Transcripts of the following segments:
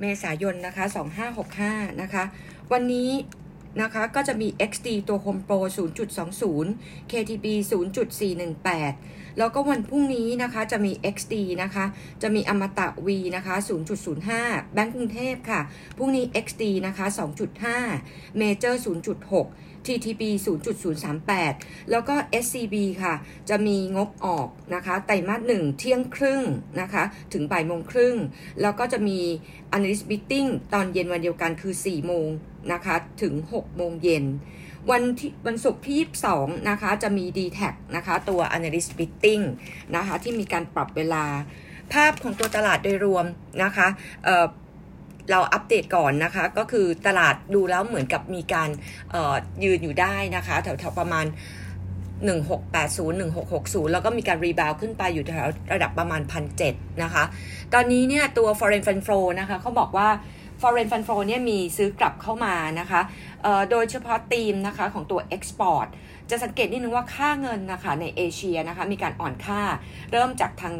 เมษายนนะคะ2565นะคะวันนี้นะคะก็จะมี XD ตัวโฮมโปร 0.20 KTB 0.418 แล้วก็วันพรุ่งนี้นะคะจะมี XD นะคะจะมีอมตะ V นะคะ 0.05 แบงก์กรุงเทพค่ะพรุ่งนี้ XD นะคะ 2.5 เมเจอร์ 0.6TTB 0.038 แล้วก็ SCB ค่ะจะมีงบออกนะคะไตรมาส1 เที่ยงครึ่งนะคะถึงบ่ายโมงครึ่งแล้วก็จะมี Analyst Meeting ตอนเย็นวันเดียวกันคือ 4 โมงนะคะถึง 6 โมงเย็นวันศุกร์ที่22นะคะจะมี D-TAC นะคะตัว Analyst Meeting นะคะที่มีการปรับเวลาภาพของตัวตลาดโดยรวมนะคะเราอัปเดตก่อนนะคะก็คือตลาดดูแล้วเหมือนกับมีการยืนอยู่ได้นะคะแถวๆประมาณ1680 1660แล้วก็มีการรีบาวขึ้นไปอยู่แถวระดับประมาณ 1,700 นะคะตอนนี้เนี่ยตัว Foreign Fund Flow นะคะเขาบอกว่า Foreign Fund Flow เนี่ยมีซื้อกลับเข้ามานะคะโดยเฉพาะธีมนะคะของตัว Export จะสังเกตนิดนึงว่าค่าเงินนะคะในเอเชียนะคะมีการอ่อนค่าเริ่มจากทาง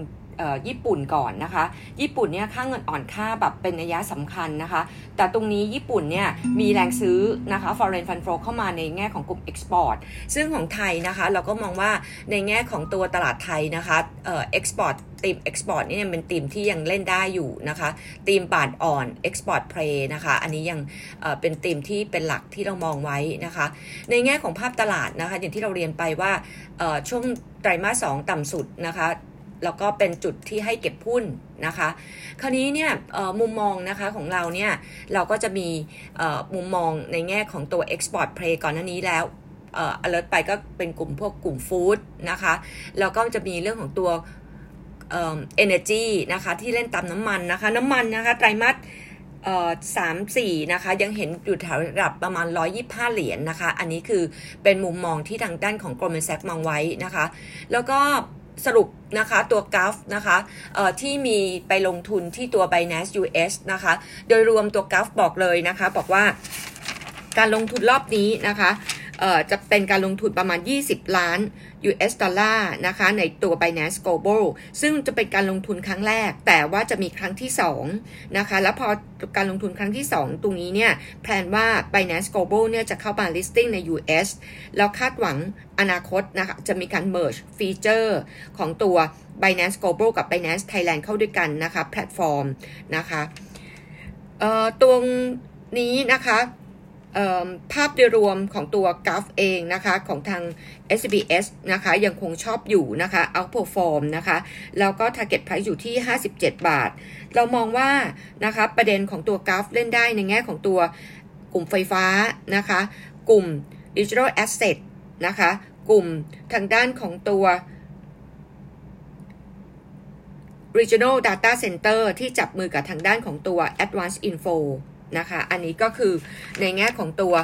ญี่ปุ่นก่อนนะคะญี่ปุ่นเนี่ยค่าเงินอ่อนค่าแบบเป็นนัยสำคัญนะคะแต่ตรงนี้ญี่ปุ่นเนี่ยมีแรงซื้อนะคะ foreign fund flow เข้ามาในแง่ของกลุ่ม export ซึ่งของไทยนะคะเราก็มองว่าในแง่ของตัวตลาดไทยนะคะ export ทีม export นี่เป็นทีมที่ยังเล่นได้อยู่นะคะทีมบาทอ่อน export play นะคะอันนี้ยังเป็นทีมที่เป็นหลักที่เรามองไว้นะคะในแง่ของภาพตลาดนะคะอย่างที่เราเรียนไปว่าช่วงไตรมาส 2ต่ำสุดนะคะแล้วก็เป็นจุดที่ให้เก็บหุ้นนะคะคราวนี้เนี่ยมุมมองนะคะของเราเนี่ยเราก็จะมีมุมมองในแง่ของตัว Export Play ก่อนหน้านี้แล้ว alert ไปก็เป็นกลุ่มพวกกลุ่มฟู้ดนะคะแล้วก็จะมีเรื่องของตัวenergy นะคะที่เล่นตามน้ำมันนะคะน้ำมันนะคะไตรมาส3-4 นะคะยังเห็นอยู่แถวระดับประมาณ125เหรียญนะคะอันนี้คือเป็นมุมมองที่ทางด้านของ Goldman Sachs มองไว้นะคะแล้วก็สรุปนะคะตัว GULF นะคะที่มีไปลงทุนที่ตัว Binance US นะคะโดยรวมตัว GULF บอกเลยนะคะบอกว่าการลงทุนรอบนี้นะคะจะเป็นการลงทุนประมาณ20ล้าน US ดอลลาร์นะคะในตัว Binance Global ซึ่งจะเป็นการลงทุนครั้งแรกแต่ว่าจะมีครั้งที่2นะคะแล้วพอการลงทุนครั้งที่2ตรงนี้เนี่ยแพลนว่า Binance Global เนี่ยจะเข้ามา listing ใน US แล้วคาดหวังอนาคตนะคะจะมีการ merge feature ของตัว Binance Global กับ Binance Thailand เข้าด้วยกันนะคะแพลตฟอร์มนะคะตรงนี้นะคะภาพโดยรวมของตัวกราฟเองนะคะของทาง SBS นะคะยังคงชอบอยู่นะคะ outperform นะคะแล้วก็ target price อยู่ที่57บาทเรามองว่านะคะประเด็นของตัวกราฟเล่นได้ในแง่ของตัวกลุ่มไฟฟ้านะคะกลุ่ม digital asset นะคะกลุ่มทางด้านของตัว regional data center ที่จับมือกับทางด้านของตัว Advanced Infoนะคะอันนี้ก็คือในแง่ของตัว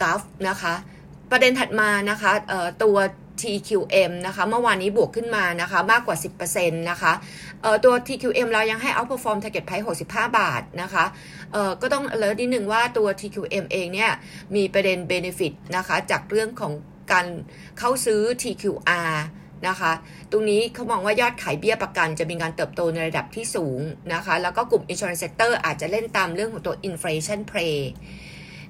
กราฟนะคะประเด็นถัดมานะคะตัว TQM นะคะเมื่อวานนี้บวกขึ้นมานะคะมากกว่า 10% นะคะตัว TQM เรายังให้ outperform target price 65 บาทนะคะก็ต้องalert นิดนึงว่าตัว TQM เองเนี่ยมีประเด็น benefit นะคะจากเรื่องของการเข้าซื้อ TQRนะคะตรงนี้เขามองว่ายอดขายเบี้ยประกันจะมีการเติบโตในระดับที่สูงนะคะแล้วก็กลุ่ม insurance sector อาจจะเล่นตามเรื่องของตัว inflation play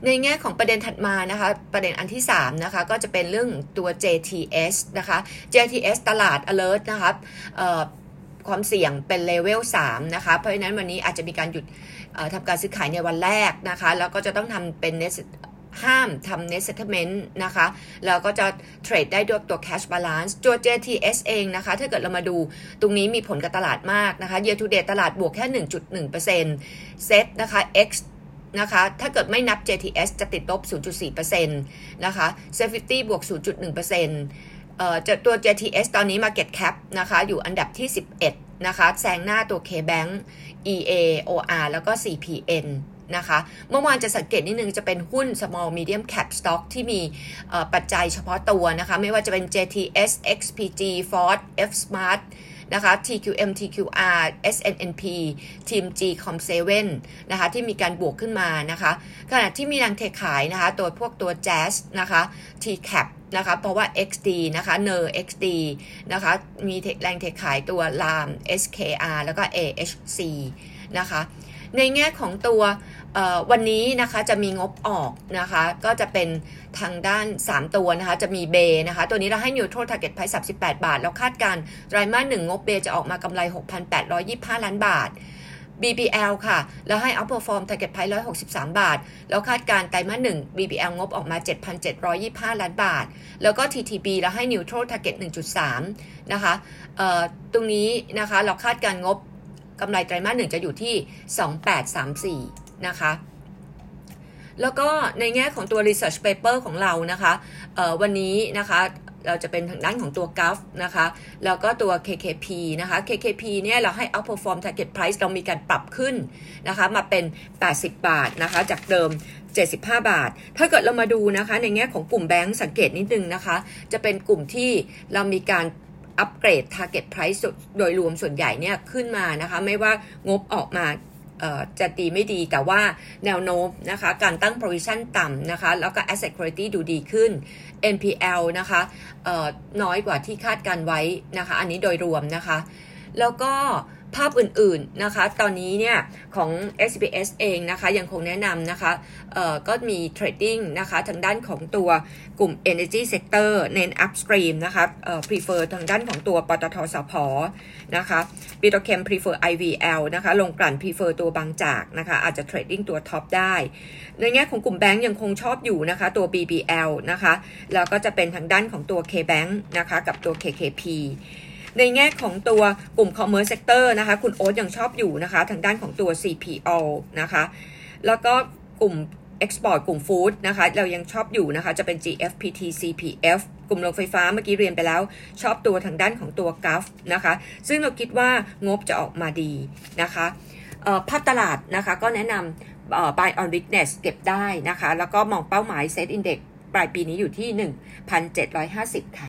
ในแง่ของประเด็นถัดมานะคะประเด็นอันที่3นะคะก็จะเป็นเรื่องตัว JTS นะคะ JTS ตลาด alert นะคะความเสี่ยงเป็น level 3นะคะเพราะฉะนั้นวันนี้อาจจะมีการหยุดทำการซื้อขายในวันแรกนะคะแล้วก็จะต้องทำเป็นห้ามทำ net settlement นะคะแล้วก็จะเทรดได้ด้วยตัว cash balance ตัว JTS เองนะคะถ้าเกิดเรามาดูตรงนี้มีผลกับตลาดมากนะคะ year to date ตลาดบวกแค่ 1.1% set นะคะ X นะคะถ้าเกิดไม่นับ JTS จะติดลบ 0.4% นะคะ safety บวก 0.1% ตัว JTS ตอนนี้ market cap นะคะอยู่อันดับที่11นะคะแซงหน้าตัว K Bank EA OR แล้วก็ CPNนะคะเมื่อวานจะสังเกตนิดนึงจะเป็นหุ้น small medium cap stock ที่มีปัจจัยเฉพาะตัวนะคะไม่ว่าจะเป็น JTS XPG Ford FSmart นะคะ TQM TQR SNNP Team G Com7 นะคะที่มีการบวกขึ้นมานะคะขณะที่มีแรงเทขายนะคะตัวพวกตัว Jazz นะคะ TCap นะคะเพราะว่า XD นะคะ NXT นะคะมีแรงเทขายตัว LAM SKR แล้วก็ AHC นะคะ ในแง่ของตัววันนี้นะคะจะมีงบออกนะคะก็จะเป็นทางด้าน3ตัวนะคะจะมี BAY นะคะตัวนี้เราให้ Neutral Target Price 38 บาทแล้วคาดการไตรมาส1งบ BAY จะออกมากำไร 6,825 ล้านบาท BBL ค่ะแล้วให้ Outperform Target Price 163 บาทแล้วคาดการไตรมาส1 BBL งบออกมา 7,725 ล้านบาทแล้วก็ TTB แล้วให้ Neutral Target 1.3 นะคะตรงนี้นะคะเราคาดการงบกำไรไตรมาส1จะอยู่ที่ 2834 นะคะแล้วก็ในแง่ของตัว research paper ของเรานะคะวันนี้นะคะเราจะเป็นทางด้านของตัว GULF นะคะแล้วก็ตัว KKP นะคะ KKP เนี่ยเราให้ outperform target price เรามีการปรับขึ้นนะคะมาเป็น80บาทนะคะจากเดิม75บาทถ้าเกิดเรามาดูนะคะในแง่ของกลุ่มแบงก์สังเกตนิดนึงนะคะจะเป็นกลุ่มที่เรามีการอัปเกรด target price โดยรวมส่วนใหญ่เนี่ยขึ้นมานะคะไม่ว่างบออกมาจะดีไม่ดีแต่ว่าแนวโน้มนะคะการตั้ง provision ต่ำนะคะแล้วก็ asset quality ดูดีขึ้น NPL นะคะน้อยกว่าที่คาดการไว้นะคะอันนี้โดยรวมนะคะแล้วก็ภาพอื่นๆนะคะตอนนี้เนี่ยของ SBS เองนะคะยังคงแนะนำนะคะก็มีเทรดดิ้งนะคะทางด้านของตัวกลุ่ม Energy Sector เน้น Upstream นะคะprefer ทางด้านของตัวปตท.สผ.นะคะปิโตรเคม prefer IVL นะคะโรงกลั่น prefer ตัวบางจากนะคะอาจจะเทรดดิ้งตัวท็อปได้ในแง่ของกลุ่มแบงก์ยังคงชอบอยู่นะคะตัว BBL นะคะแล้วก็จะเป็นทางด้านของตัว K Bank นะคะกับตัว KKPในแง่ของตัวกลุ่ม commerce sector นะคะคุณโอ๊ตยังชอบอยู่นะคะทางด้านของตัว CPO นะคะแล้วก็กลุ่ม export กลุ่ม food นะคะเรายังชอบอยู่นะคะจะเป็น GFPT CPF กลุ่มโรงไฟฟ้าเมื่อกี้เรียนไปแล้วชอบตัวทางด้านของตัว GULF นะคะซึ่งเราคิดว่างบจะออกมาดีนะคะภาพตลาดนะคะก็แนะนำbuy on weakness เก็บได้นะคะแล้วก็มองเป้าหมาย Set Index ปลายปีนี้อยู่ที่ 1,750 ค่ะ